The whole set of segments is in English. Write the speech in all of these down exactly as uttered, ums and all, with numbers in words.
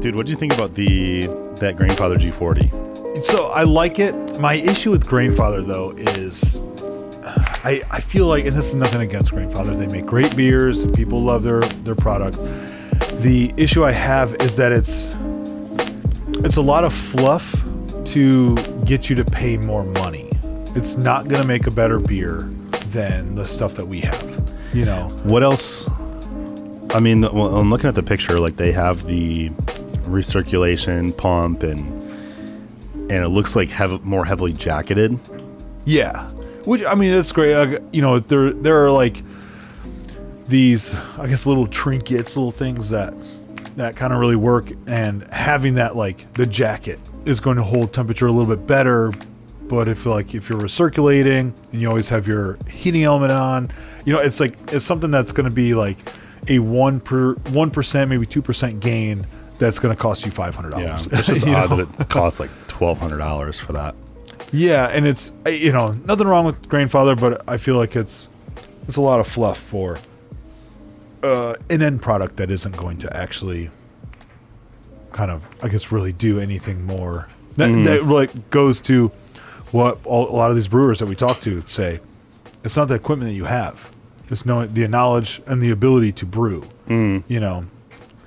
Dude, what do you think about the that Grainfather G forty? So I like it. My issue with Grainfather though is I I feel like, and this is nothing against Grainfather, they make great beers, people love their their product. The issue I have is that it's it's a lot of fluff to get you to pay more money. It's not going to make a better beer than the stuff that we have, you know. What else? I mean, well, I'm looking at the picture, like they have the recirculation pump and and it looks like have more heavily jacketed. Yeah, which I mean that's great. Like, you know, there there are like these, I guess, little trinkets, little things that that kind of really work. And having that, like the jacket is going to hold temperature a little bit better. But if like if you're recirculating and you always have your heating element on, you know, it's like it's something that's going to be like a one per one percent, maybe two percent gain that's going to cost you five hundred dollars. Yeah, it's just odd know? that it costs like twelve hundred dollars for that. Yeah, and it's, you know, nothing wrong with Grainfather, but I feel like it's it's a lot of fluff for uh, an end product that isn't going to actually kind of, I guess, really do anything more. That mm. that like goes to what all, a lot of these brewers that we talk to say. It's not the equipment that you have. Just knowing the knowledge and the ability to brew. Mm. You know,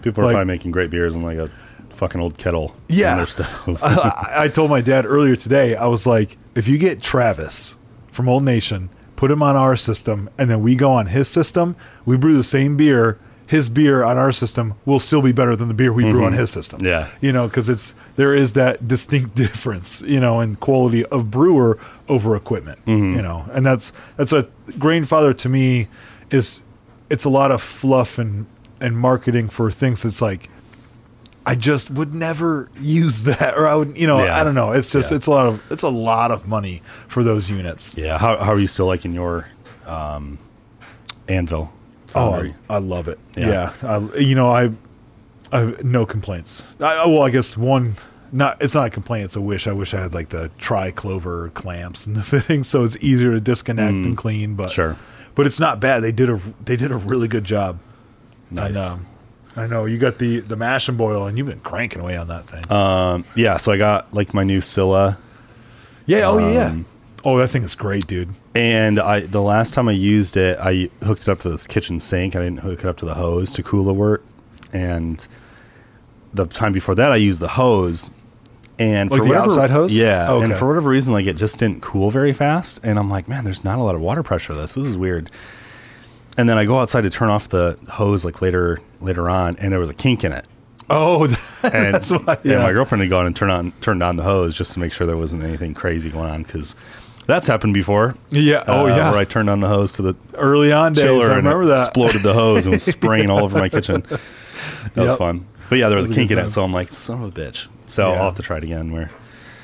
people are like, probably making great beers in like a fucking old kettle. Yeah, on their stove. I, I told my dad earlier today. I was like, if you get Travis from Old Nation, put him on our system, and then we go on his system. We brew the same beer. His beer on our system will still be better than the beer we mm-hmm. brew on his system. Yeah, you know, because it's there is that distinct difference, you know, in quality of brewer over equipment. Mm-hmm. You know, and that's that's a Grainfather to me is it's a lot of fluff and and marketing for things. It's like I just would never use that, or I would, you know, yeah. I don't know. It's just yeah. it's a lot of it's a lot of money for those units. Yeah. How how are you still liking your um, Anvil? Oh, I, I love it. Yeah, yeah. I, you know, I, I no complaints. I, well, I guess one, not it's not a complaint. It's a wish. I wish I had like the tri-clover clamps and the fitting, so it's easier to disconnect mm, and clean. But sure, but it's not bad. They did a they did a really good job. Nice. And, um, I know you got the the mash and boil, and you've been cranking away on that thing. Um, yeah. So I got like my new Scilla. Yeah. Um, oh yeah. Oh, that thing is great, dude. And I, the last time I used it, I hooked it up to this kitchen sink. I didn't hook it up to the hose to cool the wort. And the time before that, I used the hose. And like for the whatever, outside hose? Yeah. Oh, okay. And for whatever reason, like it just didn't cool very fast. And I'm like, man, there's not a lot of water pressure. This, this is weird. And then I go outside to turn off the hose like later, later on, and there was a kink in it. Oh, that's and, why. Yeah. And my girlfriend had gone and turned on, turned on the hose just to make sure there wasn't anything crazy going on because. That's happened before. Yeah. Oh, uh, yeah. Where I turned on the hose to the early on days. I remember that. Exploded the hose and was spraying all over my kitchen. That yep. was fun. But yeah, there was, was a kink in it, so I'm like, son of a bitch. So yeah. I'll have to try it again. Where?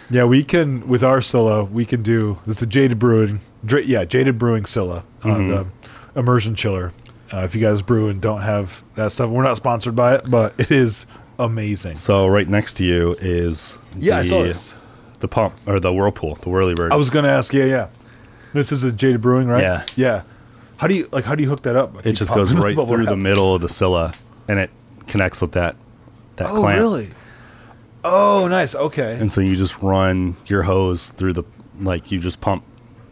Yeah, we can with our Scilla, we can do this. Is the Jaded Brewing, Dr- yeah, Jaded Brewing Scilla, uh, mm-hmm. the immersion chiller. Uh, if you guys brew and don't have that stuff, we're not sponsored by it, but it is amazing. So right next to you is yeah, the, I saw this. The pump, or the whirlpool, the whirlybird. I was going to ask, yeah, yeah. This is a Jaded Brewing, right? Yeah. Yeah. How do you, like, how do you hook that up? Like it just goes right through the middle of the Scilla, and it connects with that, that oh, clamp. Oh, really? Oh, nice. Okay. And so you just run your hose through the, like, you just pump.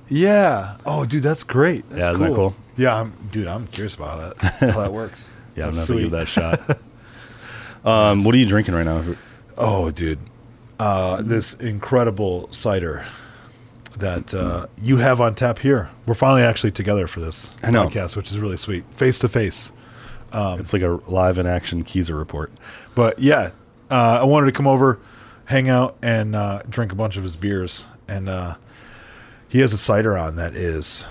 Yeah. Oh, dude, that's great. That's yeah, cool. Isn't that cool? Yeah, I'm, dude, I'm curious about how that, how that works. Yeah, that's I'm going to have to give that a shot. um, nice. What are you drinking right now? Oh, dude. Uh, this incredible cider that uh, you have on tap here. We're finally actually together for this I know. podcast, which is really sweet. Face to face. Um, it's like a live in action Kieser report. But yeah, uh, I wanted to come over, hang out, and uh, drink a bunch of his beers. And uh, he has a cider on that is,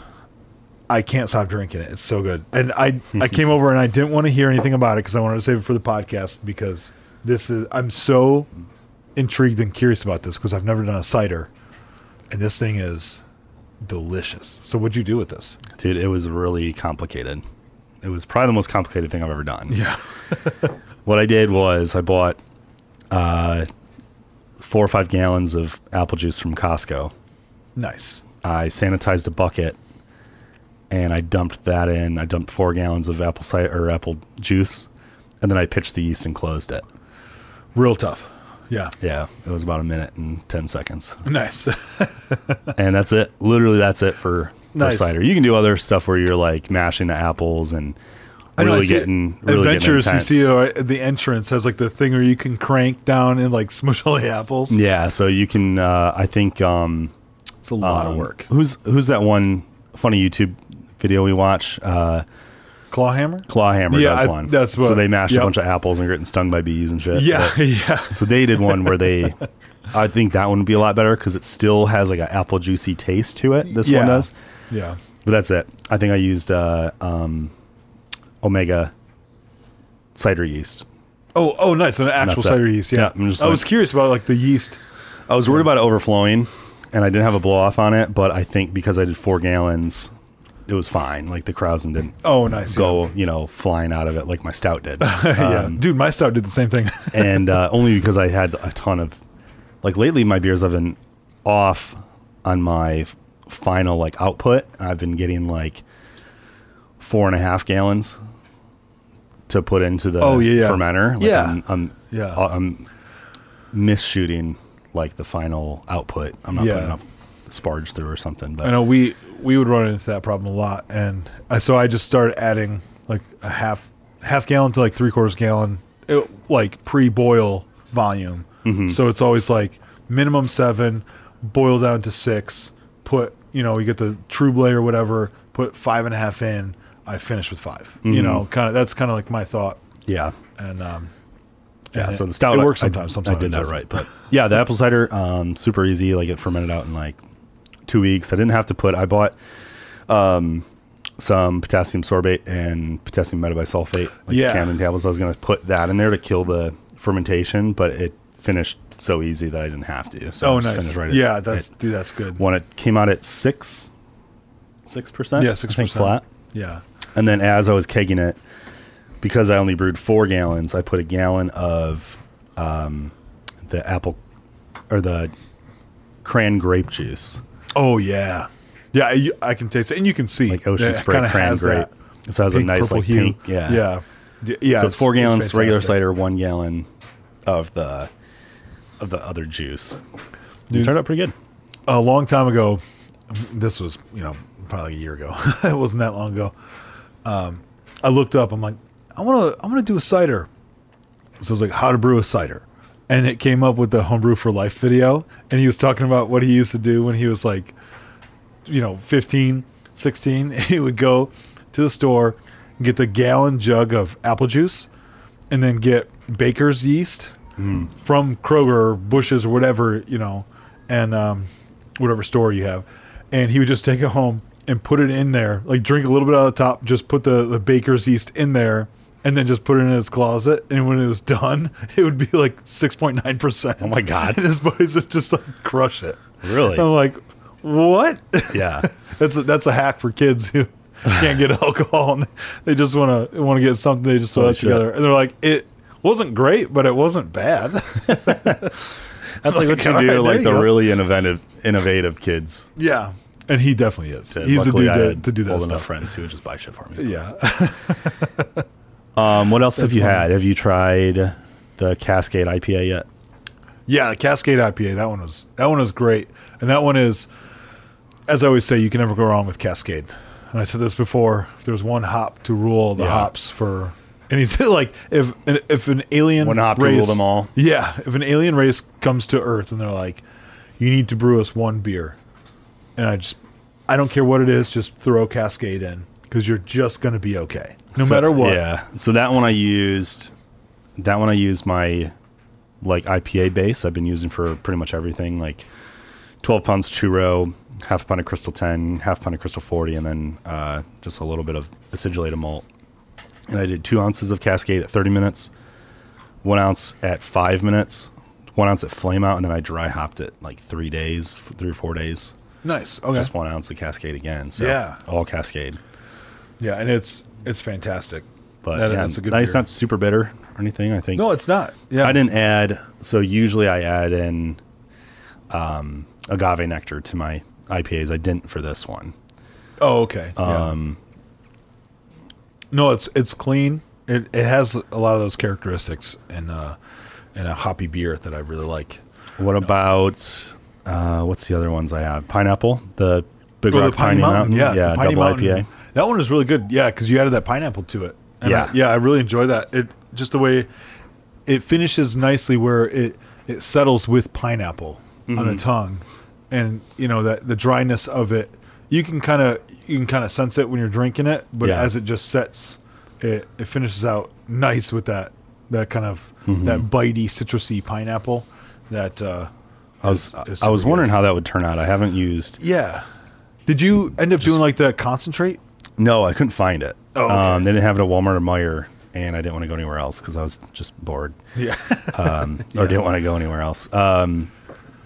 I can't stop drinking it. It's so good. And I, I came over and I didn't want to hear anything about it because I wanted to save it for the podcast because this is, I'm so intrigued and curious about this because I've never done a cider, and this thing is delicious. So what'd you do with this? Dude, it was really complicated. It was probably the most complicated thing I've ever done. Yeah. What I did was I bought uh, four or five gallons of apple juice from Costco. Nice. I sanitized a bucket and I dumped that in. I dumped four gallons of apple cider or apple juice, and then I pitched the yeast and closed it. Real tough. Yeah. Yeah. It was about a minute and ten seconds. Nice. And that's it. Literally, that's it for, nice. for cider. You can do other stuff where you're like mashing the apples and really I know, I getting really Adventures, getting you see uh, the entrance has like the thing where you can crank down and like smush all the apples. Yeah. So you can, uh, I think. Um, it's a lot um, of work. Who's Who's that one funny YouTube video we watch? Uh, Clawhammer? Clawhammer yeah, does one. I, that's what, so they mashed yep. a bunch of apples and were getting stung by bees and shit. Yeah, but, yeah. So they did one where they, I think that one would be a lot better because it still has like an apple juicy taste to it. This yeah. one does. Yeah. But that's it. I think I used uh, um, Omega cider yeast. Oh, oh, nice. An actual cider it. yeast. Yeah. yeah just I like, was curious about like the yeast. I was worried about it overflowing and I didn't have a blow off on it, but I think because I did four gallons... It was fine. Like the Krausen didn't oh, nice, go, yeah. you know, flying out of it like my stout did. Um, yeah. Dude, my stout did the same thing. And uh, only because I had a ton of, like lately my beers have been off on my f- final like output. I've been getting like four and a half gallons to put into the oh, yeah, yeah. fermenter. Like, yeah. I'm, I'm, yeah. I'm misshooting like the final output. I'm not yeah. putting enough sparge through or something. But I know we... we would run into that problem a lot, and I, so I just started adding like a half half gallon to like three quarters gallon, it, like pre-boil volume. Mm-hmm. So it's always like minimum seven, boil down to six. Put you know you get the Troublé or whatever. Put five and a half in. I finish with five. Mm-hmm. You know, kind of that's kind of like my thought. Yeah, and um, yeah. And so the stout it, it works I, sometimes. Sometimes I did that right, but yeah, the apple cider um super easy. Like it fermented out in like. Two weeks. I didn't have to put, I bought um, some potassium sorbate and potassium metabisulfate, like yeah. Camden tablets. I was going to put that in there to kill the fermentation, but it finished so easy that I didn't have to. So oh, nice. Right yeah, at, that's, at, dude, that's good. When it came out at six, six percent? Yeah, six percent flat. Yeah. And then as I was kegging it, because I only brewed four gallons, I put a gallon of um, the apple or the cran grape juice. Oh, yeah. Yeah, I, I can taste it. And you can see. Like Ocean yeah, Spray cran grape. So it has a nice like hue. Pink. Yeah. Yeah. D- yeah so it's, it's four gallons it's regular cider, one gallon of the of the other juice. Dude, it turned out pretty good. A long time ago, this was, you know, probably a year ago. It wasn't that long ago. Um, I looked up. I'm like, I want to I want to do a cider. So I was like, how to brew a cider. And it came up with the Homebrew for Life video. And he was talking about what he used to do when he was like, you know, fifteen, sixteen. He would go to the store and get the gallon jug of apple juice and then get baker's yeast mm. from Kroger or Bushes or whatever, you know, and um, whatever store you have. And he would just take it home and put it in there, like drink a little bit out of the top, just put the, the baker's yeast in there. And then just put it in his closet, and when it was done, it would be like six point nine percent. Oh my god! And his buddies would just like crush it. Really? And I'm like, what? Yeah, that's a, that's a hack for kids who can't get alcohol, and they just want to want to get something. They just throw oh, it together, and they're like, it wasn't great, but it wasn't bad. That's like, like what you do, right, like you the go. really innovative, innovative kids. Yeah. And he definitely is. And He's a dude to, to do that old stuff. Enough friends who would just buy shit for me. Yeah. Um, what else That's have you funny. had? Have you tried the Cascade I P A yet? Yeah, the Cascade I P A. That one was that one was great, and that one is, as I always say, you can never go wrong with Cascade. And I said this before. There's one hop to rule the yeah. hops for, and he said like if if an alien one hop race, to rule them all. Yeah, if an alien race comes to Earth and they're like, you need to brew us one beer, and I just I don't care what it is, just throw Cascade in. Because you're just going to be okay, no so, matter what. Yeah. So that one I used, that one I used my like I P A base. I've been using for pretty much everything, like twelve pounds churro, half a pound of Crystal ten, half a pound of Crystal forty, and then uh, just a little bit of acidulated malt. And I did two ounces of Cascade at thirty minutes, one ounce at five minutes, one ounce at flame out, and then I dry hopped it like three days, three or four days. Nice. Okay. Just one ounce of Cascade again. So yeah. All Cascade. Yeah, and it's it's fantastic. But that, yeah, that's a good. It's not super bitter or anything. I think no, it's not. Yeah, I didn't add. So usually I add in um, agave nectar to my I P As. I didn't for this one. Oh, okay. Um, yeah. No, it's it's clean. It it has a lot of those characteristics, and uh, and a hoppy beer that I really like. What you know? about uh, what's the other ones I have? Pineapple, the Big oh, Rock the Piney, Piney Mountain, Mountain. yeah, yeah, Piney double Mountain. I P A. That one is really good, yeah, because you added that pineapple to it. And yeah, I, yeah, I really enjoy that. It just the way it finishes nicely, where it it settles with pineapple mm-hmm. on the tongue, and you know that the dryness of it. You can kind of you can kind of sense it when you're drinking it, but yeah. as it just sets, it, it finishes out nice with that that kind of mm-hmm. that bitey, citrusy pineapple. That uh, I was is, is I was wondering good. how that would turn out. I haven't used. Yeah, did you end up just, doing like the concentrate? No, I couldn't find it. Oh, okay. um, they didn't have it at Walmart or Meijer, and I didn't want to go anywhere else because I was just bored. Yeah, um, or yeah. didn't want to go anywhere else. Um,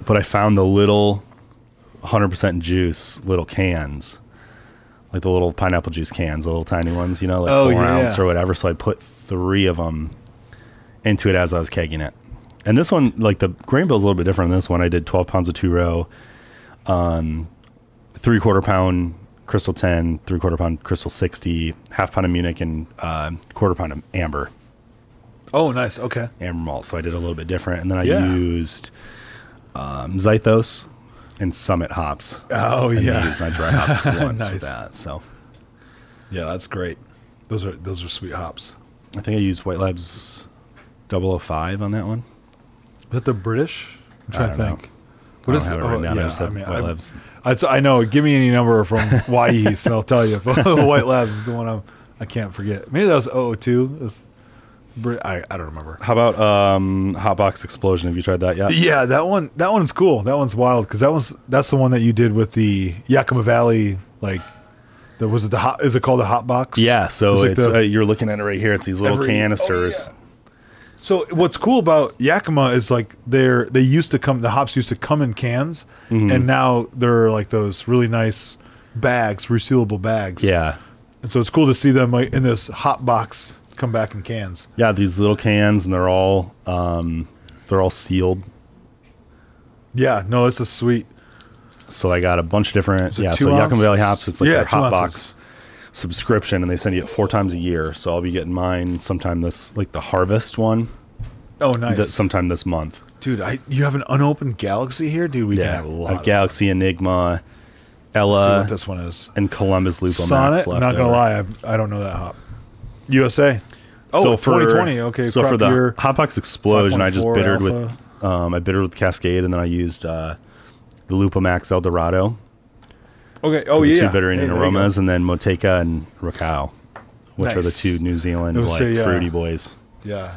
but I found the little one hundred percent juice little cans, like the little pineapple juice cans, the little tiny ones, you know, like oh, four yeah. ounce or whatever. So I put three of them into it as I was kegging it. And this one, like the grain bill is a little bit different than this one. I did twelve pounds of two row, um, three quarter pound crystal ten, three quarter pound crystal sixty, half pound of Munich, and uh, quarter pound of amber. Oh, nice. Okay. Amber malt. So I did a little bit different. And then I yeah. used um, Zythos and Summit hops. Oh, and yeah. I used my dry hops once nice. with that. So, yeah, that's great. Those are those are sweet hops. I think I used White Labs double oh five on that one. Is that the British? I'm trying I don't to think. Know. What I don't is have it? Oh, down. Yeah, I, I mean, White Labs. I, I know. Give me any number from Y East and I'll tell you. White Labs is the one I'm, I can't forget. Maybe that was oh oh two. It was Brit- I, I don't remember. How about um, Hotbox Explosion? Have you tried that yet? Yeah, that one. That one's cool. That one's wild because that one's that's the one that you did with the Yakima Valley. Like, the, was it the hot, is it called the Hotbox? Yeah. So it's, like it's, the, uh, you're looking at it right here. It's these little every, canisters. Oh, yeah. So what's cool about Yakima is like they're they used to come the hops used to come in cans mm-hmm. and now they're like those really nice bags, resealable bags. Yeah. And so it's cool to see them like in this hot box come back in cans. Yeah, these little cans and they're all um, they're all sealed. Yeah, no, it's a sweet. So I got a bunch of different yeah, so ounces? Yakima Valley hops, it's like yeah, their hot box subscription, and they send you it four times a year. So I'll be getting mine sometime this, like the harvest one. Oh, nice. Th- sometime this month. Dude, I you have an unopened Galaxy here? Dude, we yeah, can have a lot. A Galaxy, of Enigma, Ella. Let's see what this one is. And Columbus Lupo Sonnet, Max left. Not going to lie, I've, I don't know that hop. U S A. Oh, so for, twenty twenty. Okay. So for the Hotbox Explosion, I just bittered alpha. with, um, I bittered with Cascade, and then I used uh, the Lupo Max Eldorado. Okay. Oh, yeah. Two bittering hey, and aromas, and then Moteca and Rakau, which nice. are the two New Zealand like say, yeah. fruity boys. Yeah,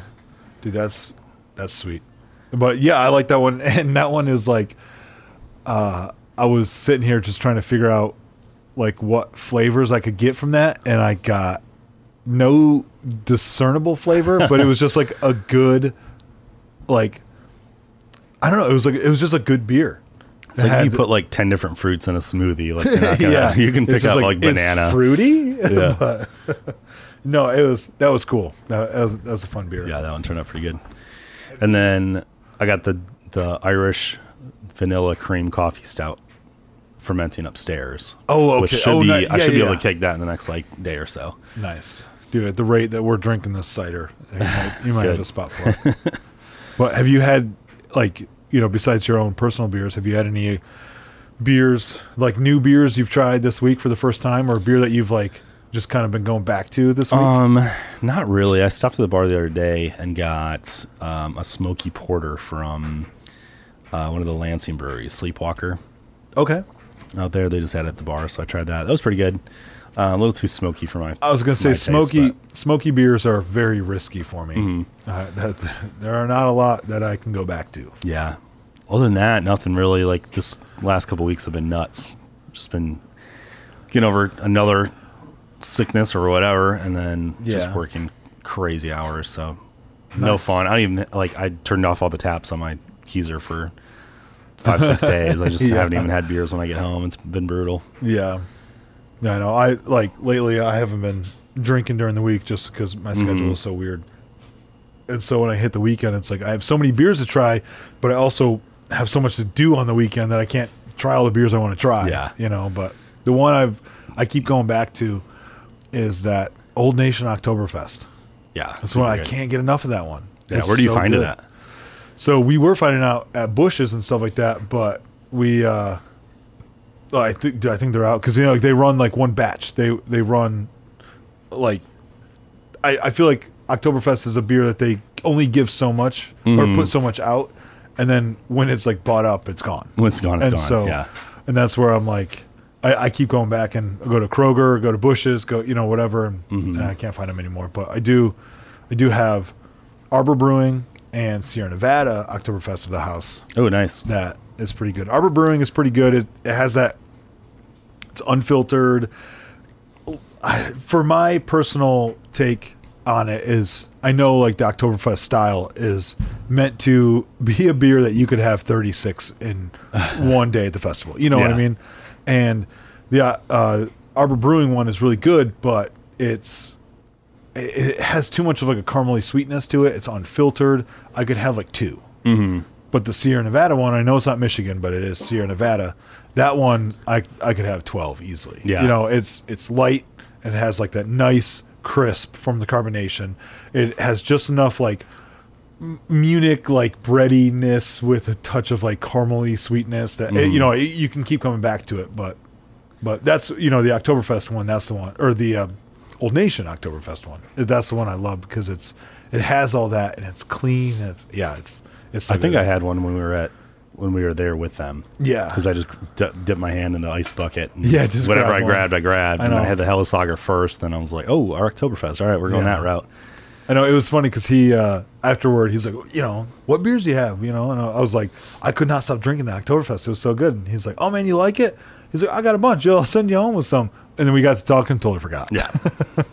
dude, that's that's sweet. But yeah, I like that one, and that one is like, uh, I was sitting here just trying to figure out like what flavors I could get from that, and I got no discernible flavor, but it was just like a good, like, I don't know, it was like it was just a good beer. It's like had, you put like ten different fruits in a smoothie. Like you're not gonna, yeah, you can pick up like, like banana. It's fruity. Yeah. But, no, it was that was cool. That, that, was, that was a fun beer. Yeah, that one turned out pretty good. And then I got the the Irish vanilla cream coffee stout fermenting upstairs. Oh, okay. Which should oh, be, no, yeah, I should yeah, be able yeah. to keg that in the next like day or so. Nice, dude. At the rate that we're drinking this cider, you might, you might have a spot for it. But have you had like? You know, besides your own personal beers, have you had any beers, like new beers you've tried this week for the first time, or a beer that you've like just kind of been going back to this week? Um, not really. I stopped at the bar the other day and got um, a smoky porter from uh, one of the Lansing breweries, Sleepwalker. Okay. Out there, they just had it at the bar, so I tried that. That was pretty good. Uh, a little too smoky for my. I was going to say smoky. Taste, smoky beers are very risky for me. Mm-hmm. Uh, that, there are not a lot that I can go back to. Yeah. Other than that, nothing really. Like this last couple of weeks have been nuts. Just been getting over another sickness or whatever, and then yeah. just working crazy hours. So nice. No fun. I don't even like. I turned off all the taps on my Keezer for five six days. I just yeah. haven't even had beers when I get home. It's been brutal. Yeah. Yeah, I know. I like lately. I haven't been drinking during the week just because my schedule mm-hmm. is so weird. And so when I hit the weekend, it's like I have so many beers to try, but I also have so much to do on the weekend that I can't try all the beers I want to try. Yeah, you know. But the one I've I keep going back to is that Old Nation Oktoberfest. Yeah, that's why I can't get enough of that one. Yeah, it's where do you so find good. it at? So we were finding out at Bushes and stuff like that, but we, uh, I think I think they're out because you know like they run like one batch. They they run, like, I I feel like Oktoberfest is a beer that they only give so much mm. or put so much out, and then when it's like bought up, it's gone. When it's gone, it's and gone. So, yeah, and that's where I'm like, I, I keep going back and I go to Kroger, go to Bushes, go you know whatever, and, mm-hmm. and I can't find them anymore. But I do, I do have Arbor Brewing and Sierra Nevada Oktoberfest of the house. Oh, nice. That is pretty good. Arbor Brewing is pretty good. It, it has that. It's unfiltered. I, for my personal take on it is, I know like the Oktoberfest style is meant to be a beer that you could have thirty-six in one day at the festival. You know yeah. what I mean? And the uh, Arbor Brewing one is really good, but it's it has too much of like a caramely sweetness to it. It's unfiltered. I could have like two. Mm-hmm. But the Sierra Nevada one, I know it's not Michigan, but it is Sierra Nevada. That one, I I could have twelve easily. Yeah. You know, it's it's light. It has like that nice crisp from the carbonation. It has just enough like Munich like breadiness with a touch of like caramely sweetness that mm. it, you know it, you can keep coming back to it. But but that's you know the Oktoberfest one. That's the one or the. Uh, Old Nation Oktoberfest one. That's the one I love because it's it has all that and it's clean. And it's, yeah, it's it's. So I think good. I had one when we were at when we were there with them. Yeah, because I just d- dipped my hand in the ice bucket. And yeah, just whatever grab I one. grabbed, I grabbed. I know. And I had the Helles-Lager first, then I was like, oh, our Oktoberfest. All right, we're going yeah. that route. I know it was funny because he uh, afterward he's like, you know, what beers do you have? You know, and I was like, I could not stop drinking the Oktoberfest. It was so good. And he's like, oh man, you like it? He's like, I got a bunch. Yo, I'll send you home with some. And then we got to talking, totally forgot. Yeah,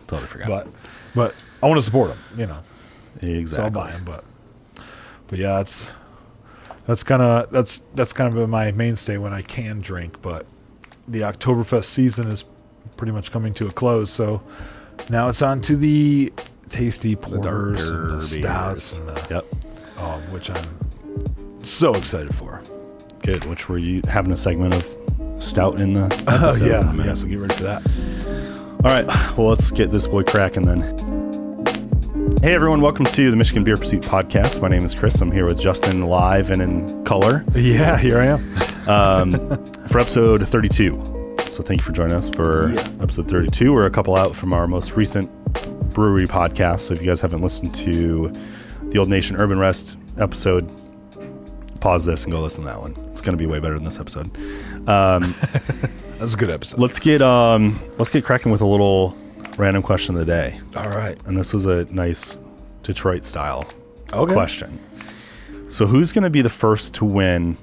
totally forgot. But, but I want to support them, you know. Exactly. So I'll buy them, but, but yeah, it's that's kind of that's that's kind of been my mainstay when I can drink. But the Oktoberfest season is pretty much coming to a close, so now it's on to the tasty porters the and the stouts, and the, yep, oh, which I'm so excited for. Good. Which were you having a segment of? Stout in the episode. Uh, yeah, yeah, so get ready for that. All right, well, let's get this boy cracking then. Hey, everyone, welcome to the Michigan Beer Pursuit Podcast. My name is Chris. I'm here with Justin live and in color. Yeah, here I am. um, for episode thirty-two. So thank you for joining us for yeah. episode thirty-two. We're a couple out from our most recent brewery podcast. So if you guys haven't listened to the Old Nation Urban Rest episode, pause this and go listen to that one. It's going to be way better than this episode. Um, that's a good episode. Let's get um, let's get cracking with a little random question of the day. All right. And this is a nice Detroit style okay. question. So who's going to be the first to win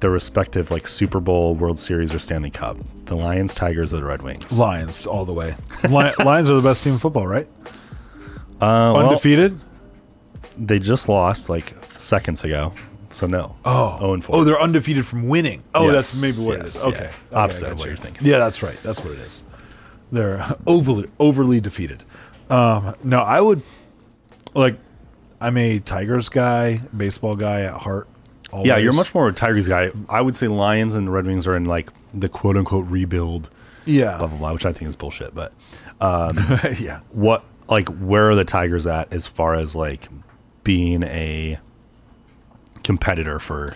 their respective like Super Bowl, World Series, or Stanley Cup? The Lions, Tigers, or the Red Wings? Lions all the way. Lion, Lions are the best team in football, right? Uh, Undefeated. Well, they just lost like seconds ago. So no. Oh. Oh, and four. Oh, they're undefeated from winning. Oh, yes, that's maybe what yes, it is. Okay. Yeah. okay Opposite of what you're thinking. Yeah, that's right. That's what it is. They're overly overly defeated. Um, no, I would like. I'm a Tigers guy, baseball guy at heart. Always. Yeah, you're much more of a Tigers guy. I would say Lions and Red Wings are in like the quote unquote rebuild. Yeah. Blah blah blah, which I think is bullshit. But um, yeah, what like where are the Tigers at as far as like being a competitor for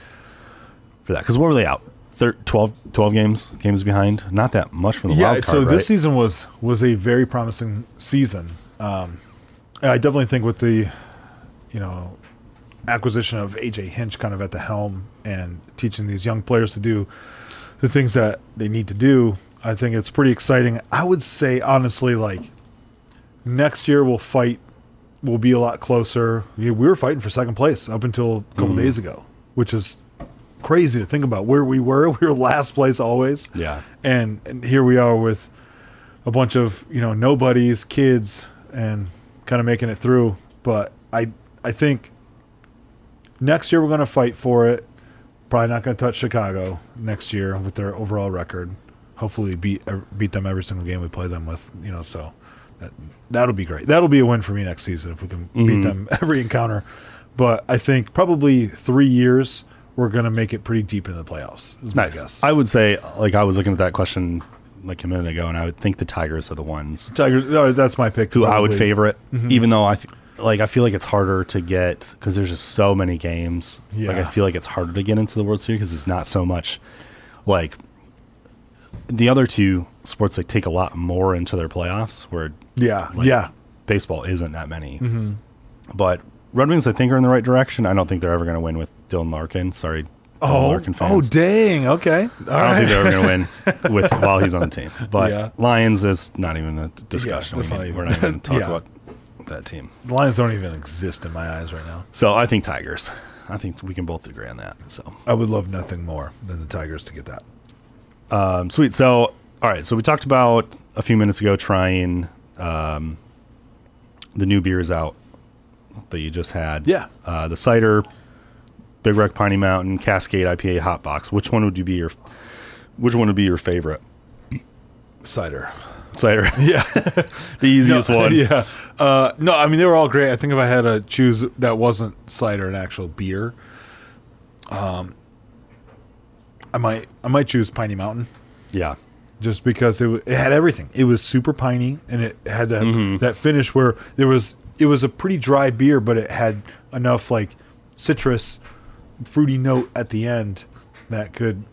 for that, because what were they out Thir- twelve, twelve games games behind, not that much from the yeah, wild card, so right? This season was was a very promising season. um I definitely think with the you know acquisition of A J Hinch kind of at the helm and teaching these young players to do the things that they need to do, I think it's pretty exciting. I would say honestly like next year we'll fight We'll be a lot closer. We were fighting for second place up until a couple mm. days ago, which is crazy to think about. Where we were, we were last place always. Yeah, and, and here we are with a bunch of you know nobodies, kids, and kind of making it through. But I, I think next year we're going to fight for it. Probably not going to touch Chicago next year with their overall record. Hopefully, beat beat them every single game we play them with. You know, so. That, that'll be great. That'll be a win for me next season if we can mm-hmm. beat them every encounter. But I think probably three years we're going to make it pretty deep into the playoffs is nice. My guess. I would say, like I was looking at that question like a minute ago, and I would think the Tigers are the ones. Tigers, that's my pick. Who probably. I would favor it, mm-hmm. even though I th- like, I feel like it's harder to get, because there's just so many games. Yeah. Like, I feel like it's harder to get into the World Series because it's not so much, like, the other two sports, like, take a lot more into their playoffs, where yeah, like, yeah, baseball isn't that many. Mm-hmm. But Red Wings, I think, are in the right direction. I don't think they're ever going to win with Dylan Larkin. Sorry, Dylan oh, Larkin fans. Oh, dang. Okay. All I don't right. think they're ever going to win with while he's on the team. But yeah. Lions is not even a discussion. Yeah, we not even, we're not even going to talk yeah. about that team. The Lions don't even exist in my eyes right now. So I think Tigers. I think we can both agree on that. So I would love nothing more than the Tigers to get that. Um, sweet. So, all right. So we talked about a few minutes ago trying um, the new beers out that you just had. Yeah. Uh, the cider, Big Rock Piney Mountain, Cascade I P A Hot Box. Which one would you be your, which one would be your favorite? Cider. Cider. Yeah. The easiest no, one. Yeah. Uh, no, I mean, they were all great. I think if I had to choose that wasn't cider, an actual beer, um, I might I might choose Piney Mountain. Yeah. Just because it, w- it had everything. It was super piney, and it had that, mm-hmm. that finish where there was, it was a pretty dry beer, but it had enough, like, citrus, fruity note at the end that could,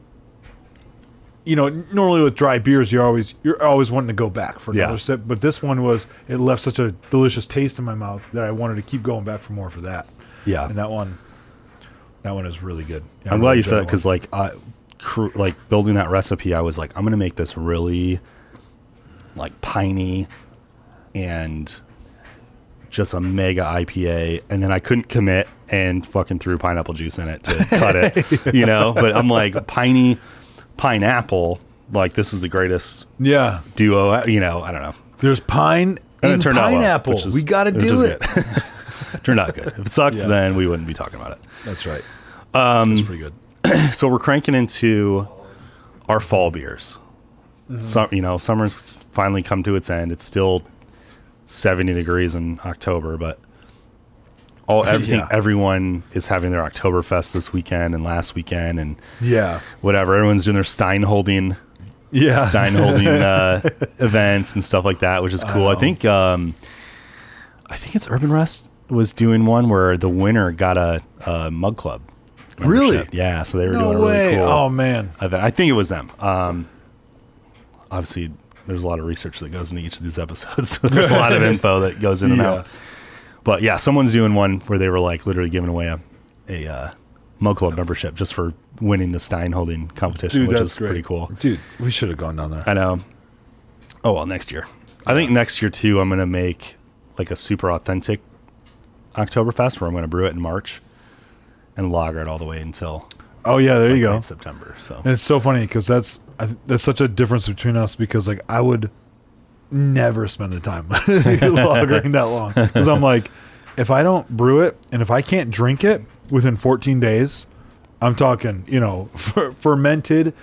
you know, normally with dry beers, you're always, you're always wanting to go back for another yeah. sip. But this one was, it left such a delicious taste in my mouth that I wanted to keep going back for more for that. Yeah. And that one, that one is really good. Yeah, I'm really glad you said that because, like, I... Cr- like building that recipe, I was like, I'm gonna make this really like piney and just a mega I P A, and then I couldn't commit and fucking threw pineapple juice in it to cut it, you know. But I'm like, piney pineapple, like this is the greatest yeah duo, you know. I don't know. There's pine and, and it turned pineapple. Out well, is, we gotta do it. it. Turned out good. If it sucked, yeah. then we wouldn't be talking about it. That's right. Um, That's pretty good. So we're cranking into our fall beers. Mm-hmm. So, you know, summer's finally come to its end. It's still seventy degrees in October, but all everything yeah. everyone is having their Oktoberfest this weekend and last weekend and yeah, whatever. Everyone's doing their Steinholding, yeah, Steinholding uh, events and stuff like that, which is cool. I, I think um, I think it's Urban Rest was doing one where the winner got a, a mug club. Membership. Really? Yeah. So they were no doing a really way. cool. Oh man! Event. I think it was them. Um, obviously, there's a lot of research that goes into each of these episodes. So there's a lot of info that goes in and yeah. out. But yeah, someone's doing one where they were like literally giving away a a uh, Mug Club membership just for winning the Steinholding competition, Dude, which is great. pretty cool. Dude, we should have gone down there. I know. Oh well, next year. I think next year too. I'm gonna make like a super authentic Oktoberfest where I'm gonna brew it in March. And lager it all the way until oh yeah there you go September. So and it's so funny because that's I th- that's such a difference between us because like I would never spend the time lagering that long because I'm like if I don't brew it and if I can't drink it within fourteen days I'm talking you know fer- fermented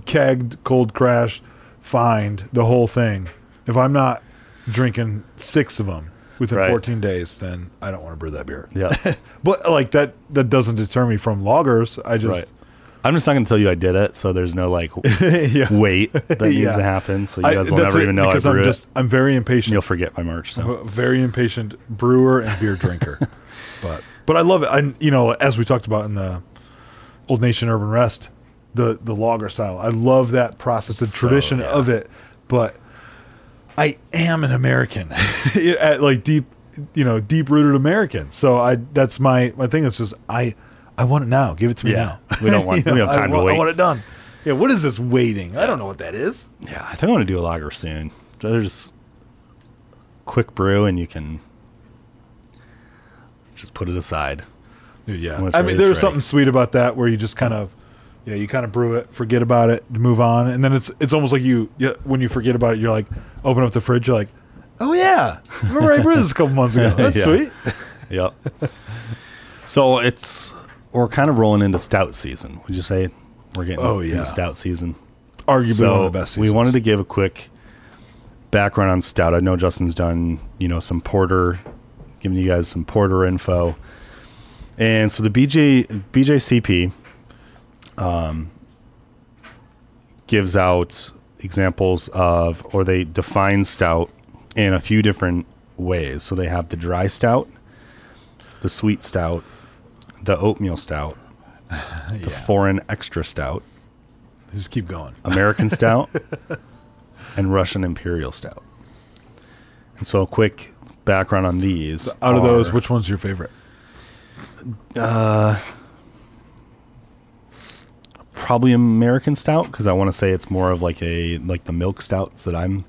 kegged cold crashed fined the whole thing if I'm not drinking six of them within right. fourteen days, then I don't want to brew that beer. Yeah, but like that, that doesn't deter me from lagers. I just, right. I'm just not going to tell you I did it. So there's no like yeah. wait that needs yeah. to happen. So you guys I, will never it, even know I brew I'm just, it. I'm very impatient. You'll forget my merch. So. I'm a very impatient brewer and beer drinker, but but I love it. I you know as we talked about in the Old Nation Urban Rest, the the lager style. I love that process, the so, tradition yeah. of it, but. I am an American, like deep, you know, deep-rooted American. So I, that's my, my thing. It's just I, I want it now. Give it to me yeah, now. We don't want. we know, have time I to want, wait. I want it done. Yeah. What is this waiting? I don't know what that is. Yeah, I think I want to do a lager soon. There's just quick brew, and you can just put it aside. Dude, yeah. I ready, mean, there's something sweet about that where you just kind of. Yeah, you kind of brew it, forget about it, move on, and then it's it's almost like you, you when you forget about it, you're like, open up the fridge, you're like, oh yeah, remember I brewed this a couple months ago. That's yeah. sweet. Yep. So it's we're kind of rolling into stout season. Would you say we're getting oh, into yeah. stout season? Arguably so one of the best seasons. We wanted to give a quick background on stout. I know Justin's done you know some porter, giving you guys some porter info, and so the B J B J C P. Um, gives out examples of, or they define stout in a few different ways. So they have the dry stout, the sweet stout, the oatmeal stout, yeah. the foreign extra stout. Just keep going. American stout and Russian imperial stout. And so a quick background on these. So out of are, those, which one's your favorite? Uh, probably American stout, because I want to say it's more of like a like the milk stouts that I'm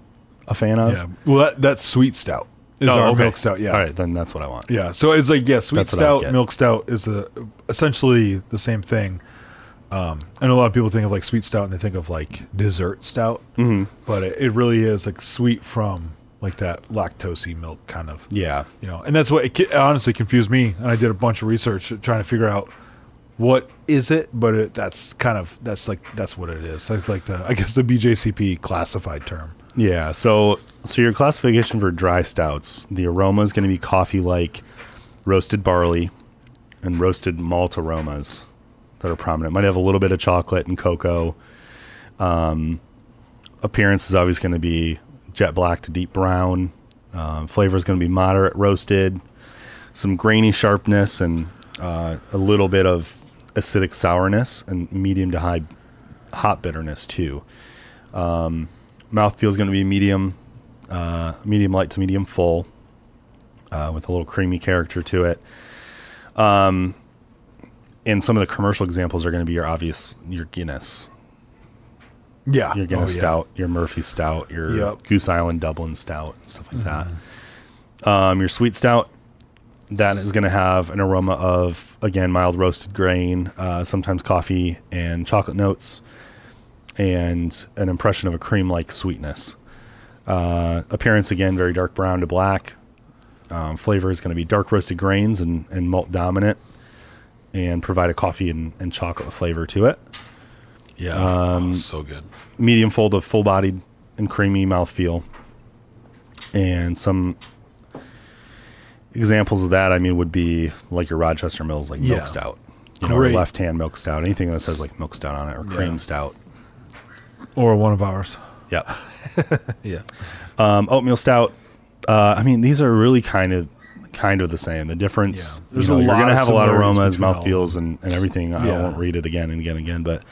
a fan of. Yeah. Well, that, that's sweet stout. Is oh, our okay. milk stout, yeah. All right, then that's what I want. Yeah, so it's like, yeah, sweet that's stout, milk stout is a, essentially the same thing. Um, and a lot of people think of like sweet stout and they think of like dessert stout, mm-hmm. but it, it really is like sweet from like that lactosey milk kind of. Yeah. You know, and that's what it, it honestly confused me. And I did a bunch of research trying to figure out what is it, but it, that's kind of, that's like, that's what it is. Like, like the, I guess the B J C P classified term. Yeah. So, so your classification for dry stouts, the aroma is going to be coffee-like, roasted barley, and roasted malt aromas that are prominent. Might have a little bit of chocolate and cocoa. Um, appearance is always going to be jet black to deep brown. Um, flavor is going to be moderate roasted, some grainy sharpness, and uh, a little bit of acidic sourness and medium to high hot bitterness too. Um, Mouthfeel is going to be medium, uh, medium light to medium full, uh, with a little creamy character to it. Um, and some of the commercial examples are going to be your obvious, your Guinness. Yeah. Your Guinness oh, yeah. Stout, your Murphy Stout, your yep. Goose Island Dublin Stout, and stuff like mm-hmm. that. Um, your Sweet Stout, that is going to have an aroma of, again, mild roasted grain, uh, sometimes coffee and chocolate notes, and an impression of a cream-like sweetness. Uh, appearance, again, very dark brown to black. Um, flavor is going to be dark roasted grains and, and malt dominant, and provide a coffee and, and chocolate flavor to it. Yeah, um, so good. Medium full to full-bodied and creamy mouthfeel. And some examples of that, I mean, would be like your Rochester Mills, like yeah. milk stout. You know, or left-hand milk stout, anything that says like milk stout on it, or cream yeah. stout. Or one of ours. Yeah. yeah. Um, oatmeal stout. Uh, I mean, these are really kind of kind of the same. The difference, yeah. There's you know, a lot you're going to have a lot of aromas, mouthfeels, and, and everything. Yeah. I won't read it again and again and again. But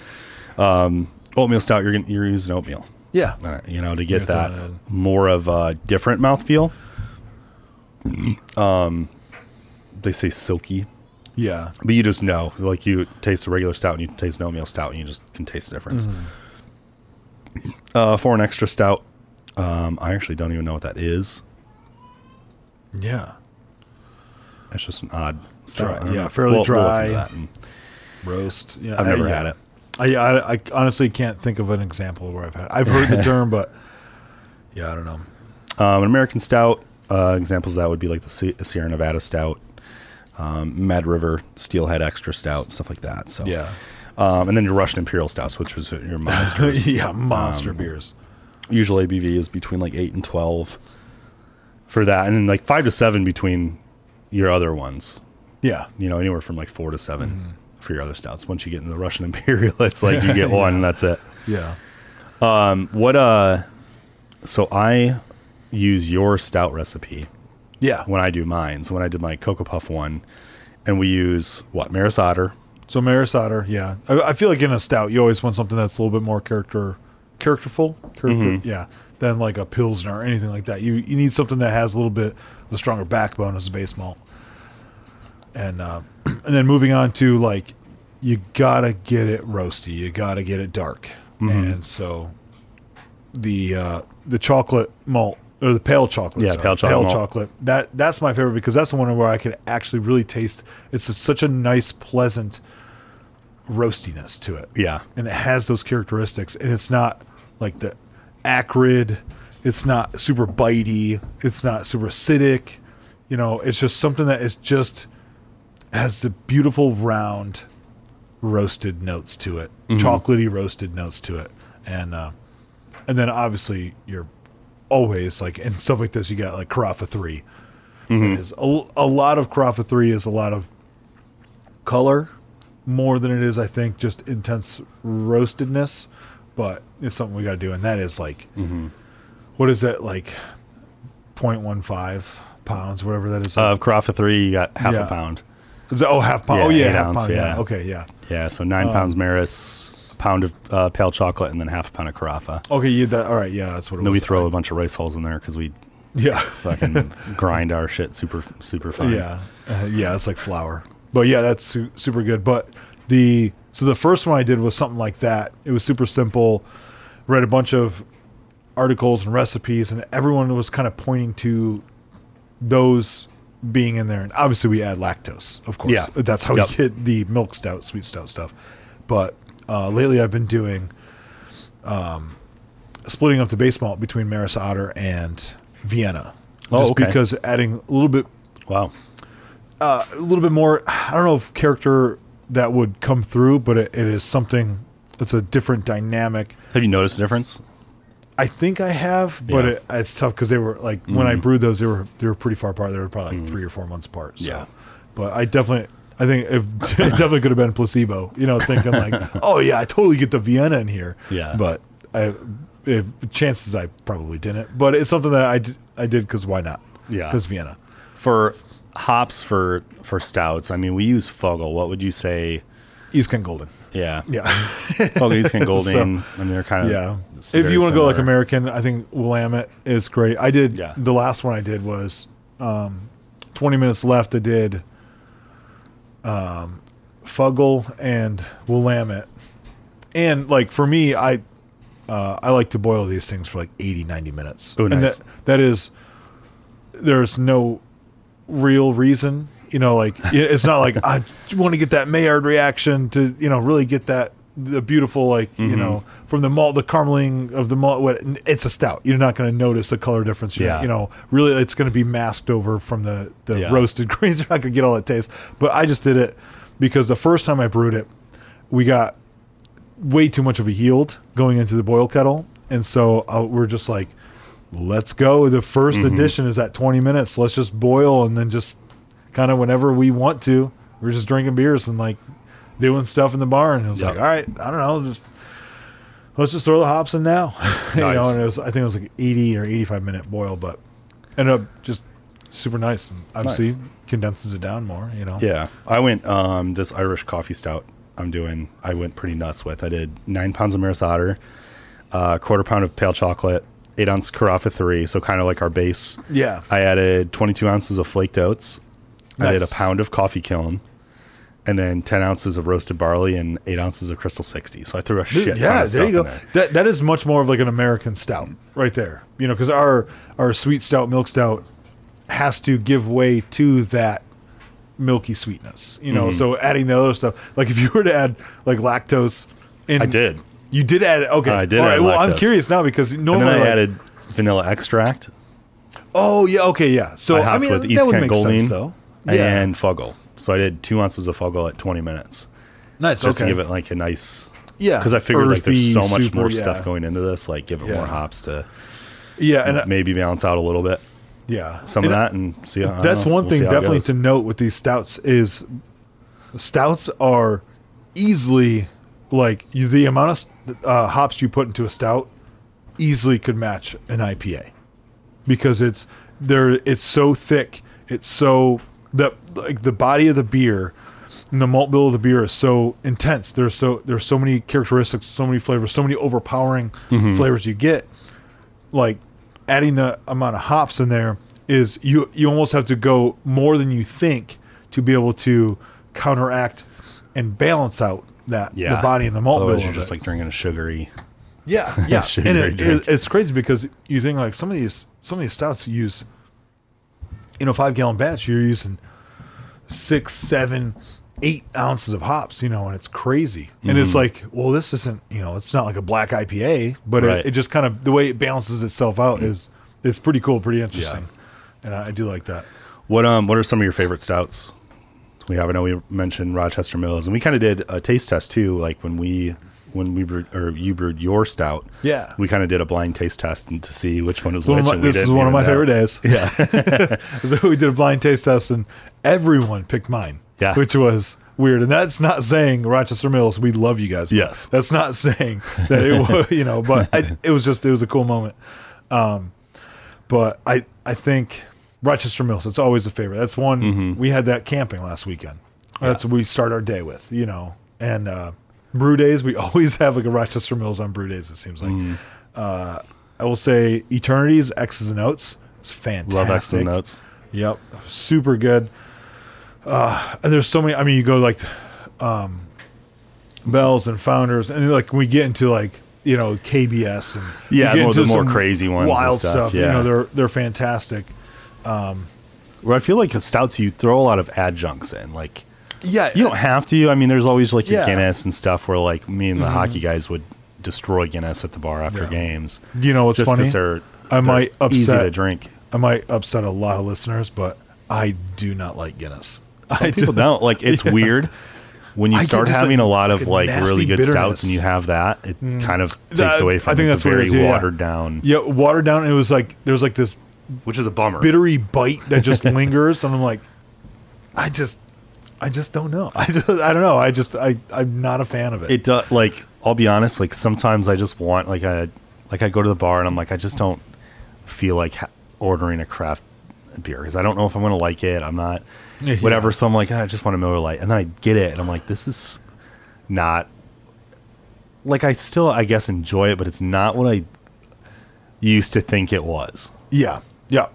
um, oatmeal stout, you're, gonna, you're using oatmeal. Yeah. Uh, you know, to get that uh, more of a different mouthfeel. Um, they say silky. Yeah. But you just know. Like you taste a regular stout and you taste an oatmeal stout and you just can taste the difference. Mm. Uh, for an extra stout, um, I actually don't even know what that is. Yeah, that's just an odd stout. Dry, yeah, know. fairly we'll, dry we'll roast. Yeah, I've never I, had yeah. it. I, I I honestly can't think of an example where I've had it. I've heard the term, but yeah, I don't know. Um, an American stout, uh, examples of that would be like the C- Sierra Nevada stout, um, Mad River Steelhead extra stout, stuff like that. So yeah. Um, and then your Russian imperial stouts, which is your monsters. yeah, monster um, beers. Usual A B V is between like eight and twelve for that, and then like five to seven between your other ones. Yeah, you know, anywhere from like four to seven mm-hmm. for your other stouts. Once you get into the Russian imperial, it's like you get yeah. one, and that's it. Yeah. Um, what? Uh, so I use your stout recipe. Yeah. When I do mine, so when I did my Cocoa Puff one, and we use what Maris Otter. So Maris Otter, yeah. I, I feel like in a stout, you always want something that's a little bit more character, characterful, character, mm-hmm. yeah, than like a Pilsner or anything like that. You you need something that has a little bit of a stronger backbone as a base malt. And uh, and then moving on to like, you gotta get it roasty, you gotta get it dark, mm-hmm. and so the uh, the chocolate malt or the pale chocolate, yeah, sorry, pale chocolate, pale malt. chocolate. That that's my favorite because that's the one where I can actually really taste. It's a, such a nice, pleasant roastiness to it, yeah, and it has those characteristics, and it's not like the acrid, it's not super bitey, it's not super acidic, you know, it's just something that is just has the beautiful round roasted notes to it, mm-hmm. chocolatey roasted notes to it, and uh, and then obviously you're always like and stuff like this. You got like Carafa three, mm-hmm. is a, a lot of Carafa three is a lot of color. More than it is, I think, just intense roastedness, but it's something we got to do, and that is like, mm-hmm. what is that, like, zero point one five pounds, whatever that is. Uh, Carafa three, you got half yeah. a pound. That, oh, half pound. Yeah, oh, yeah, half ounce, pound. Yeah. yeah. Okay, yeah. Yeah, so nine um, pounds Maris, a pound of uh, pale chocolate, and then half a pound of Carafa. Okay, yeah, that, all right, yeah, that's what it was. Then we throw right. a bunch of rice hulls in there because we yeah. fucking grind our shit super, super fine. Yeah, uh, yeah, it's like flour. But yeah, that's su- super good. But the so the first one I did was something like that. It was super simple. Read a bunch of articles and recipes, and everyone was kind of pointing to those being in there. And obviously we add lactose, of course. Yeah. That's how yep. we get the milk stout, sweet stout stuff. But uh, lately I've been doing um, splitting up the base malt between Maris Otter and Vienna. Just oh, okay. because adding a little bit. Wow. Uh, a little bit more, I don't know if character that would come through, but it, it is something, it's a different dynamic. Have you noticed the difference? I think I have, but yeah. it, it's tough because they were like, mm. when I brewed those, they were they were pretty far apart. They were probably like mm. three or four months apart. So. Yeah. But I definitely, I think it, it definitely could have been placebo, you know, thinking like, oh yeah, I totally get the Vienna in here. Yeah. But I, if, chances I probably didn't, but it's something that I, d- I did because why not? Yeah. Because Vienna. For... hops for for stouts, I mean, we use Fuggle. What would you say? East Kent Golden. Yeah. Yeah. Fuggle, East Kent Golding. So, I mean, they're kind of. Yeah. If you want to go like American, I think Willamette is great. I did. Yeah. The last one I did was um, twenty minutes left. I did um, Fuggle and Willamette. And like for me, I uh, I like to boil these things for like eighty, ninety minutes. Oh, nice. And that, that is, there's no real reason, you know, like it's not like I want to get that Maillard reaction to, you know, really get that the beautiful, like, mm-hmm. you know, from the malt, the carameling of the malt. What it's a stout, you're not going to notice the color difference. You're, yeah, you know, really, it's going to be masked over from the the yeah. roasted grains. You're not going to get all that taste. But I just did it because the first time I brewed it, we got way too much of a yield going into the boil kettle, and so uh, we're just like, let's go. The first mm-hmm. edition is at twenty minutes. Let's just boil and then just kind of whenever we want to. We're just drinking beers and like doing stuff in the barn. It was yep. like, all right, I don't know, just let's just throw the hops in now. Nice. You know, and it was, I think it was like eighty or eighty-five minute boil, but ended up just super nice. And obviously nice. Condenses it down more. You know. Yeah, I went um, this Irish coffee stout I'm doing. I went pretty nuts with. I did nine pounds of Maris Otter, a uh, quarter pound of pale chocolate. Eight ounce Carafa three, so kind of like our base. Yeah. I added twenty-two ounces of flaked oats. Nice. I did a pound of coffee kiln, and then ten ounces of roasted barley and eight ounces of Crystal sixty. So I threw a shit. Dude, yeah, ton of there stuff you go. In there. That that is much more of like an American stout, right there. You know, because our our sweet stout, milk stout, has to give way to that milky sweetness. You know, mm-hmm. so adding the other stuff, like if you were to add like lactose, in I did. You did add it. Okay. Uh, I did. All right. Well, lactose. I'm curious now because normally. And then I like, added vanilla extract. Oh, yeah. Okay. Yeah. So, I, I mean, with East that Kent would make Golding sense, though. Yeah. And Fuggle. So, I did two ounces of Fuggle at twenty minutes. Nice. Just okay. to give it like a nice. Yeah. Because I figured earthy, like there's so much super, more yeah. stuff going into this. Like, give it yeah. more hops to yeah, and maybe I, balance out a little bit. Yeah. Some and of that and see how That's one we'll thing definitely to note with these stouts is stouts are easily. Like you, the amount of uh, hops you put into a stout easily could match an I P A because it's there. It's so thick. It's so the like the body of the beer and the malt bill of the beer is so intense. There's so there's so many characteristics, so many flavors, so many overpowering mm-hmm. flavors you get. Like adding the amount of hops in there is you you almost have to go more than you think to be able to counteract and balance out. That yeah. the body and the malt bill you're just it. Like drinking a sugary yeah yeah sugary and it, it, it's crazy because you think like some of these some of these stouts use you know five gallon batch you're using six seven eight ounces of hops you know and it's crazy mm-hmm. and it's like well this isn't you know it's not like a black I P A but right. it, it just kind of the way it balances itself out mm-hmm. is it's pretty cool pretty interesting yeah. and I, I do like that. What um what are some of your favorite stouts? We have. I know we mentioned Rochester Mills, and we kind of did a taste test too. Like when we, when we brewed, or you brewed your stout, yeah, we kind of did a blind taste test and to see which one was which. My, this is one of my favorite days. Yeah, so we did a blind taste test, and everyone picked mine. Yeah, which was weird, and that's not saying Rochester Mills. We love you guys. Yes, that's not saying that it was. You know, but I, it was just it was a cool moment. Um, but I I think Rochester Mills. It's always a favorite. That's one mm-hmm. we had that camping last weekend. Yeah. That's what we start our day with, you know. And uh, brew days, we always have like a Rochester Mills on brew days, it seems like. Mm. Uh, I will say Eternities, X's and Oats. It's fantastic. Love X's and Oats. Yep. Super good. Uh, and there's so many. I mean, you go like um, Bells and Founders, and like we get into like, you know, K B S and yeah, more, the more crazy ones, wild and stuff. stuff. Yeah. You know, they're they're fantastic. Um, Where I feel like at stouts, you throw a lot of adjuncts in, like yeah, you don't have to. I mean, there's always like your yeah. Guinness and stuff where like me and the mm-hmm. hockey guys would destroy Guinness at the bar after yeah. games. You know what's just funny? They're, I they're might upset easy to drink. I might upset a lot of listeners, but I do not like Guinness. Some I people just, don't like. It's yeah. weird. When you start having like, a lot of like, like really good bitterness. Stouts and you have that, it mm. kind of takes that, away from I think it. It's that's very it is, yeah. watered down. Yeah, watered down. It was like there's like this, which is a bummer, bittery bite that just lingers. And I'm like, I just, I just don't know. I just, I don't know. I just, I, I'm not a fan of it. It does. Like, I'll be honest. Like sometimes I just want like I, like I go to the bar and I'm like I just don't feel like ha- ordering a craft beer because I don't know if I'm gonna like it. I'm not. Yeah. Whatever, so I'm like, oh, I just want a Miller Lite, and then I get it, and I'm like, this is not like I still, I guess, enjoy it, but it's not what I used to think it was. Yeah, yeah,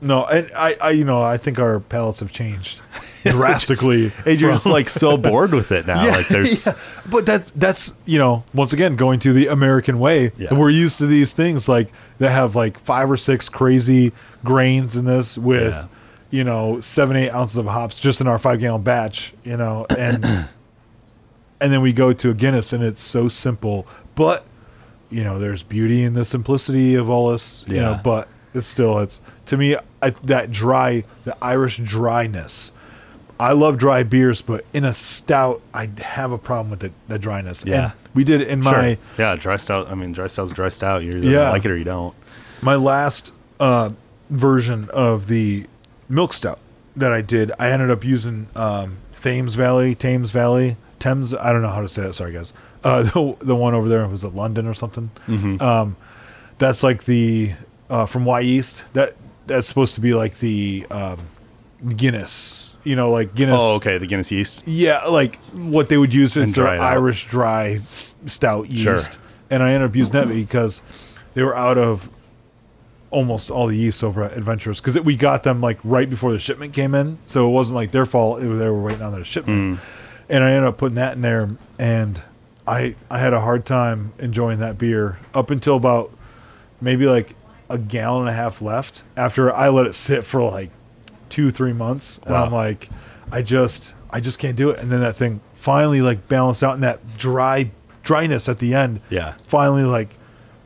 no, and I, I you know, I think our palates have changed drastically, and you're just like so bored with it now. Yeah, like there's, yeah. but that's that's you know, once again, going to the American way, yeah. we're used to these things like that have like five or six crazy grains in this with. Yeah. You know, seven, eight ounces of hops just in our five gallon batch, you know, and and then we go to a Guinness and it's so simple. But, you know, there's beauty in the simplicity of all this, you yeah. know, but it's still, it's to me, I, that dry, the Irish dryness. I love dry beers, but in a stout, I have a problem with the, the dryness. Yeah. And we did it in sure. my. Yeah, dry stout. I mean, dry stout's dry stout. You either yeah. like it or you don't. My last uh, version of the. Milk stout that I did. I ended up using um, Thames Valley, Thames Valley, Thames. I don't know how to say that. Sorry, guys. Uh, the the one over there was it London or something? Mm-hmm. Um, that's like the uh, from Y East. That that's supposed to be like the um, Guinness. You know, like Guinness. Oh, okay, the Guinness yeast. Yeah, like what they would use in their Irish dry stout yeast. Sure. And I ended up using that because they were out of. Almost all the yeast over at Adventures because we got them like right before the shipment came in, so it wasn't like their fault. It was, they were waiting on their shipment, mm. and I ended up putting that in there, and I I had a hard time enjoying that beer up until about maybe like a gallon and a half left. After I let it sit for like two three months, wow. and I'm like, I just I just can't do it. And then that thing finally like balanced out, and that dry dryness at the end, yeah, finally like.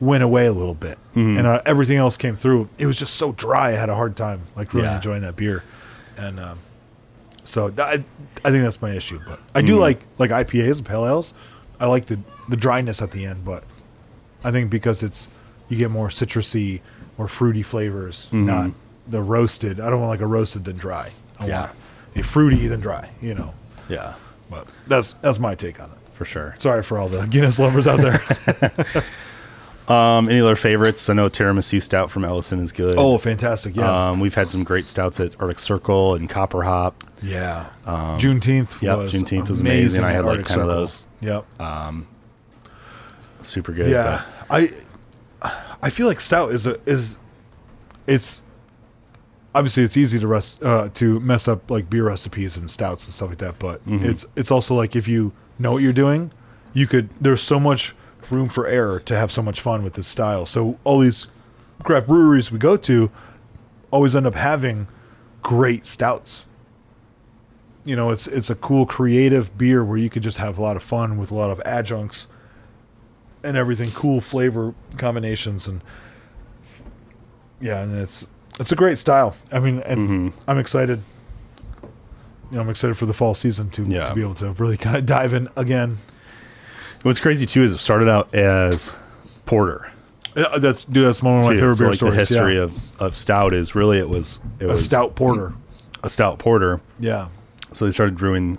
Went away a little bit, mm. and uh, everything else came through. It was just so dry. I had a hard time, like really yeah. enjoying that beer, and um, so th- I, I think that's my issue. But I do mm. like like I P As and pale ales. I like the the dryness at the end, but I think because it's you get more citrusy, more fruity flavors, mm-hmm. not the roasted. I don't want like a roasted than dry. I yeah, want a fruity than dry. You know. Yeah, but that's that's my take on it for sure. Sorry for all the Guinness lovers out there. Um, any other favorites? I know Tiramisu Stout from Ellison is good. Oh, fantastic! Yeah, um, we've had some great stouts at Arctic Circle and Copper Hop. Yeah, um, Juneteenth. Yeah, Juneteenth was amazing. I had like ten of those. Yep. Um, super good. Yeah, I I feel like stout is a, is it's obviously it's easy to rest uh, to mess up like beer recipes and stouts and stuff like that, but mm-hmm. it's it's also like if you know what you're doing, you could. There's so much. Room for error to have so much fun with this style. So all these craft breweries we go to always end up having great stouts. You know, it's it's a cool creative beer where you could just have a lot of fun with a lot of adjuncts and everything, cool flavor combinations and yeah, and it's it's a great style. I mean, and mm-hmm. I'm excited. You know, I'm excited for the fall season to yeah. to be able to really kind of dive in again. What's crazy too is it started out as porter. Yeah, that's dude. That's one of my too. favorite so beer like stories. The history yeah. of, of stout is really it was it a was stout porter, a stout porter. Yeah. So they started brewing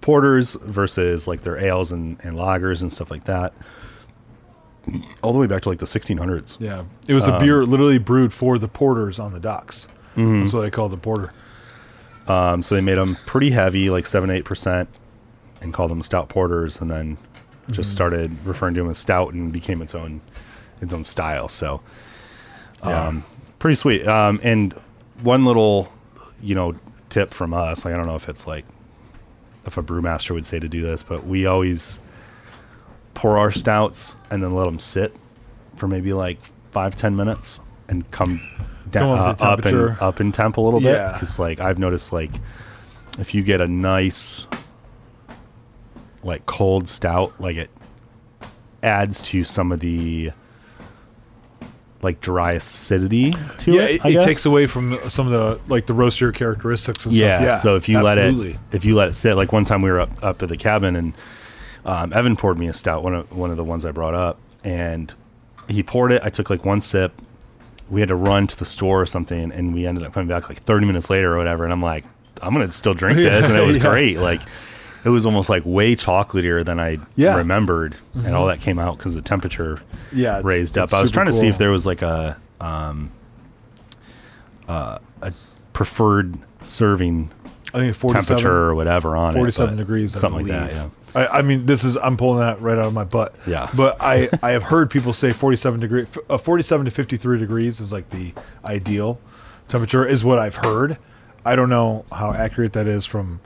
porters versus like their ales and, and lagers and stuff like that, all the way back to like the sixteen hundreds. Yeah, it was um, a beer literally brewed for the porters on the docks. Mm-hmm. That's what they called the porter. Um, so they made them pretty heavy, like seven, eight percent, and called them stout porters, and then just mm-hmm. started referring to them as stout and became its own its own style. So um, yeah. pretty sweet. Um, and one little, you know, tip from us, like, I don't know if it's like if a brewmaster would say to do this, but we always pour our stouts and then let them sit for maybe like five, ten minutes and come down uh, up and up in temp a little bit. Yeah. Cause like I've noticed, like if you get a nice, like cold stout, like it adds to some of the like dry acidity to yeah, it. Yeah. It, it takes away from some of the, like the roastier characteristics. And yeah, stuff. Yeah. So if you absolutely. let it, if you let it sit, like one time we were up, up at the cabin and, um, Evan poured me a stout. One of, one of the ones I brought up, and he poured it. I took like one sip. We had to run to the store or something, and we ended up coming back like thirty minutes later or whatever. And I'm like, I'm going to still drink this. And it was yeah. great. Like, it was almost like way chocolatier than I yeah. remembered. Mm-hmm. And all that came out because the temperature yeah, it's, raised it's up. I was trying to cool. see if there was like a, um, uh, a preferred serving I think temperature or whatever on forty-seven it. forty-seven degrees. Something like that. Yeah. I, I mean, this is, I'm pulling that right out of my butt. Yeah. But I, I have heard people say forty-seven degree, uh, forty-seven to fifty-three degrees is like the ideal temperature is what I've heard. I don't know how accurate that is from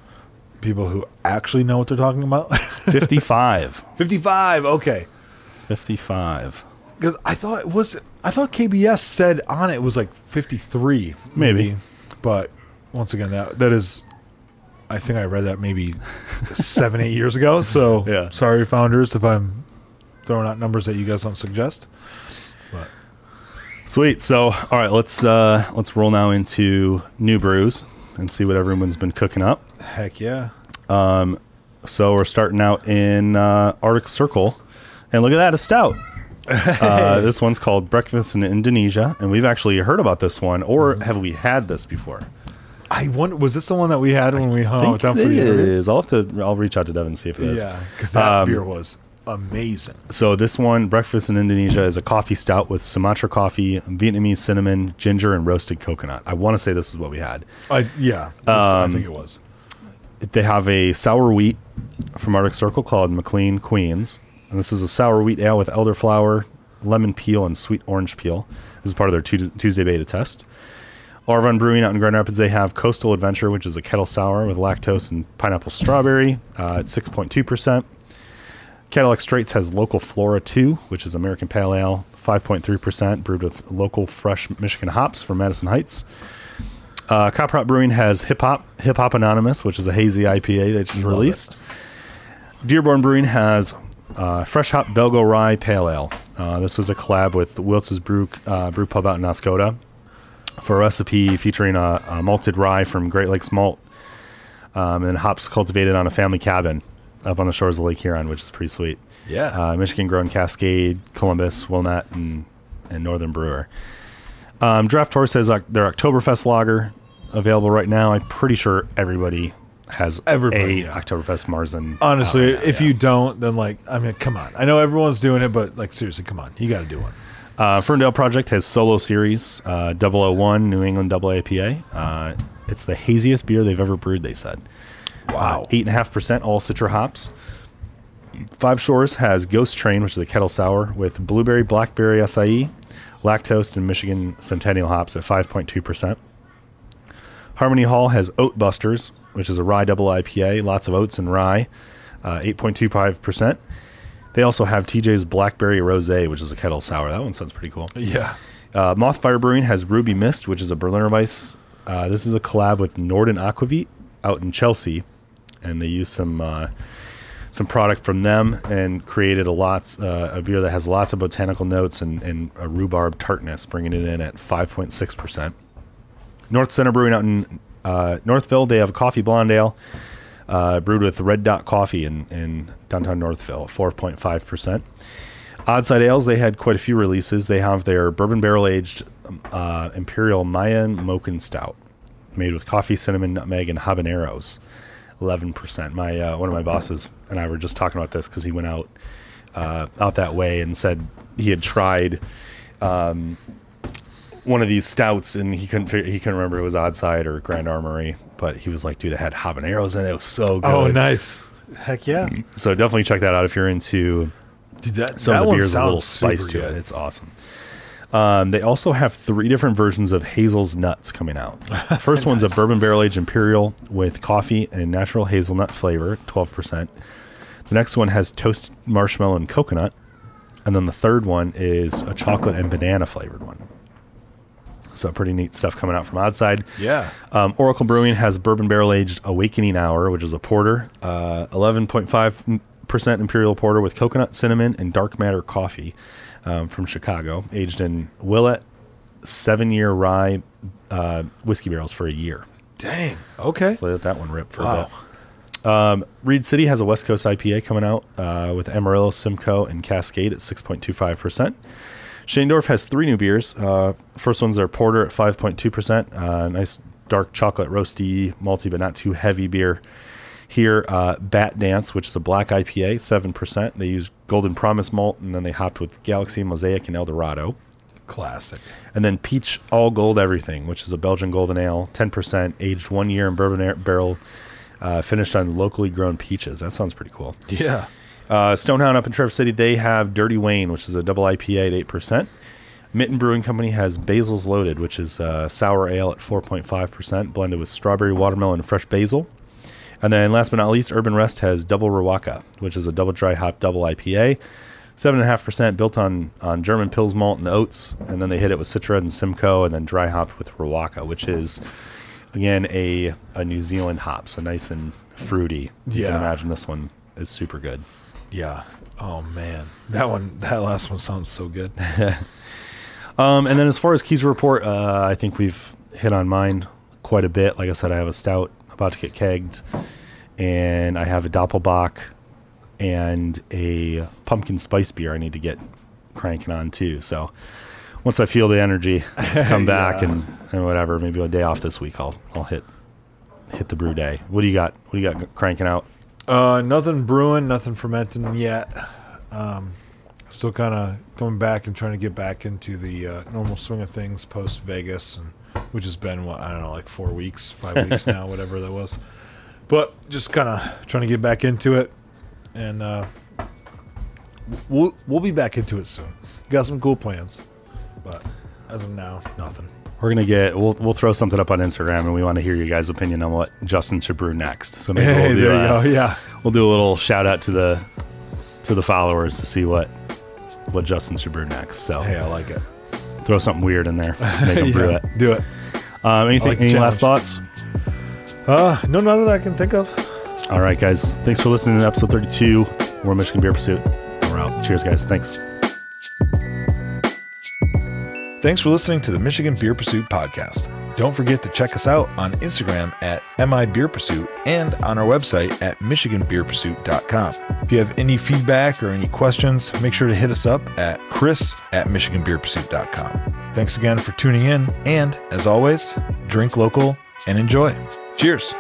people who actually know what they're talking about. fifty-five. fifty-five. Okay. fifty-five. Because I thought it was, I thought K B S said on it was like fifty-three. Maybe. maybe. But once again, that that is... I think I read that maybe seven, eight years ago. So yeah. sorry, Founders, if I'm throwing out numbers that you guys don't suggest. But. Sweet. So, all right, let's uh, let's roll now into new brews and see what everyone's been cooking up. Heck yeah. Um, so we're starting out in uh, Arctic Circle. And look at that, a stout. uh, this one's called Breakfast in Indonesia. And we've actually heard about this one, or mm-hmm. have we had this before? I wonder, was this the one that we had when I we hung out with them? It is. I'll have to, I'll reach out to Devin and see if it is. Yeah, because that um, beer was amazing. So this one, Breakfast in Indonesia, is a coffee stout with Sumatra coffee, Vietnamese cinnamon, ginger, and roasted coconut. I want to say this is what we had. I, yeah, um, I think it was. They have a sour wheat from Arctic Circle called McLean Queens. And this is a sour wheat ale with elderflower, lemon peel, and sweet orange peel. This is part of their Tuesday beta test. Arbor Brewing out in Grand Rapids, they have Coastal Adventure, which is a kettle sour with lactose and pineapple strawberry uh, at six point two percent. Cadillac Straits has Local Flora two, which is American Pale Ale, five point three percent, brewed with local fresh Michigan hops from Madison Heights. Uh, Cop Hop Brewing has Hip Hop, Hip Hop Anonymous, which is a hazy I P A they just released. It. Dearborn Brewing has uh, Fresh Hop Belgo Rye Pale Ale. Uh, this is a collab with Wiltz's Brew, uh, Brew Pub out in Oscoda, for a recipe featuring a, a malted rye from Great Lakes malt um, and hops cultivated on a family cabin up on the shores of Lake Huron, which is pretty sweet. Yeah. Uh, Michigan-grown Cascade, Columbus, Willamette, and, and Northern Brewer. Um, Draft Horse has uh, their Oktoberfest lager available right now. I'm pretty sure everybody has everybody, a yeah. Oktoberfest Marzen. Honestly, right now, if yeah. you don't, then like, I mean, come on. I know everyone's doing it, but like seriously, come on. You got to do one. Uh, Ferndale Project has Solo Series uh, double oh one New England Double I P A. Uh, it's the haziest beer they've ever brewed, they said. Wow. Uh, eight point five percent, all Citra hops. Five Shores has Ghost Train, which is a kettle sour, with blueberry, blackberry acai, lactose, and Michigan Centennial hops at five point two percent. Harmony Hall has Oat Busters, which is a rye double I P A, lots of oats and rye, uh, eight point two five percent. They also have T J's Blackberry Rosé, which is a kettle sour. That one sounds pretty cool. Yeah. Uh, Mothfire Brewing has Ruby Mist, which is a Berliner Weiss. Uh, this is a collab with Norden Aquavit out in Chelsea, and they use some uh, some product from them and created a lots uh, a beer that has lots of botanical notes and, and a rhubarb tartness, bringing it in at five point six percent. North Center Brewing out in uh, Northville, they have a coffee blonde ale. Uh, brewed with Red Dot Coffee in, in downtown Northville, four point five percent. Oddside Ales, they had quite a few releases. They have their bourbon barrel-aged uh, Imperial Mayan Mocha Stout, made with coffee, cinnamon, nutmeg, and habaneros, eleven percent. My uh, one of my bosses and I were just talking about this because he went out uh, out that way and said he had tried um, one of these stouts, and he couldn't figure, he couldn't remember it was Oddside or Grand Armory, but he was like, dude, it had habaneros in it. It was so good. Oh, nice. Heck yeah. So definitely check that out if you're into dude, that, some that of the beers with a little spice to it. It's awesome. Um, they also have three different versions of Hazel's Nuts coming out. The first nice. one's a bourbon barrel-aged imperial with coffee and natural hazelnut flavor, twelve percent. The next one has toasted marshmallow and coconut. And then the third one is a chocolate and banana flavored one. So pretty neat stuff coming out from Oddside. Yeah. Um, Oracle Brewing has bourbon barrel-aged Awakening Hour, which is a porter, uh, eleven point five percent imperial porter with coconut, cinnamon, and dark matter coffee. Um, from Chicago, aged in Willamette, seven-year rye uh, whiskey barrels for a year. Dang. Okay. So let that one rip for wow. a bit. Um, Reed City has a West Coast I P A coming out uh, with Amarillo, Simcoe, and Cascade at six point two five percent. Shandorf has three new beers. Uh, first one's their porter at five point two percent. Uh, nice dark chocolate, roasty, malty, but not too heavy beer. Here, uh, Bat Dance, which is a black I P A, seven percent. They use Golden Promise malt, and then they hopped with Galaxy, Mosaic, and Eldorado. Classic. And then Peach All Gold Everything, which is a Belgian golden ale, ten percent, aged one year in bourbon barrel, uh, finished on locally grown peaches. That sounds pretty cool. Yeah. Uh, Stonehound up in Traverse City, they have Dirty Wayne, which is a double I P A at eight percent. Mitten Brewing Company has Basil's Loaded, which is a sour ale at four point five percent, blended with strawberry, watermelon, and fresh basil. And then last but not least, Urban Rest has Double Rewaka, which is a double dry hop double I P A, seven point five percent, built on, on German Pils malt and oats. And then they hit it with Citra and Simcoe and then dry hopped with Rewaka, which is, again, a, a New Zealand hop. So nice and fruity. You yeah. can imagine this one is super good. Yeah. Oh, man. That one, that last one sounds so good. um, and then as far as Keys Report, uh, I think we've hit on mine quite a bit. Like I said, I have a stout about to get kegged, and I have a Doppelbock and a pumpkin spice beer I need to get cranking on too. So once I feel the energy come back yeah. and, and whatever, maybe a day off this week, I'll I'll hit hit the brew day. What do you got? What do you got cranking out? Uh, nothing brewing, nothing fermenting yet. Um, still kind of going back and trying to get back into the uh, normal swing of things post Vegas and. Which has been, what, I don't know, like four weeks, five weeks now, whatever that was. But just kind of trying to get back into it. And uh, we'll we'll be back into it soon. Got some cool plans. But as of now, nothing. We're going to get, we'll we'll throw something up on Instagram, and we want to hear you guys' opinion on what Justin should brew next. So maybe hey, we'll do, there you uh, go. Yeah. We'll do a little shout out to the to the followers to see what, what Justin should brew next. So hey, I like it. Throw something weird in there. Make them yeah, brew it. Do it. Um, anything, like any challenge. Last thoughts? Uh, no, none that I can think of. All right, guys. Thanks for listening to episode thirty-two. We're in Michigan Beer Pursuit. We're out. Cheers, guys. Thanks. Thanks for listening to the Michigan Beer Pursuit podcast. Don't forget to check us out on Instagram at M I Beer Pursuit and on our website at Michigan Beer Pursuit dot com. If you have any feedback or any questions, make sure to hit us up at Chris at Michigan Beer Pursuit dot com. Thanks again for tuning in, and as always, drink local and enjoy. Cheers.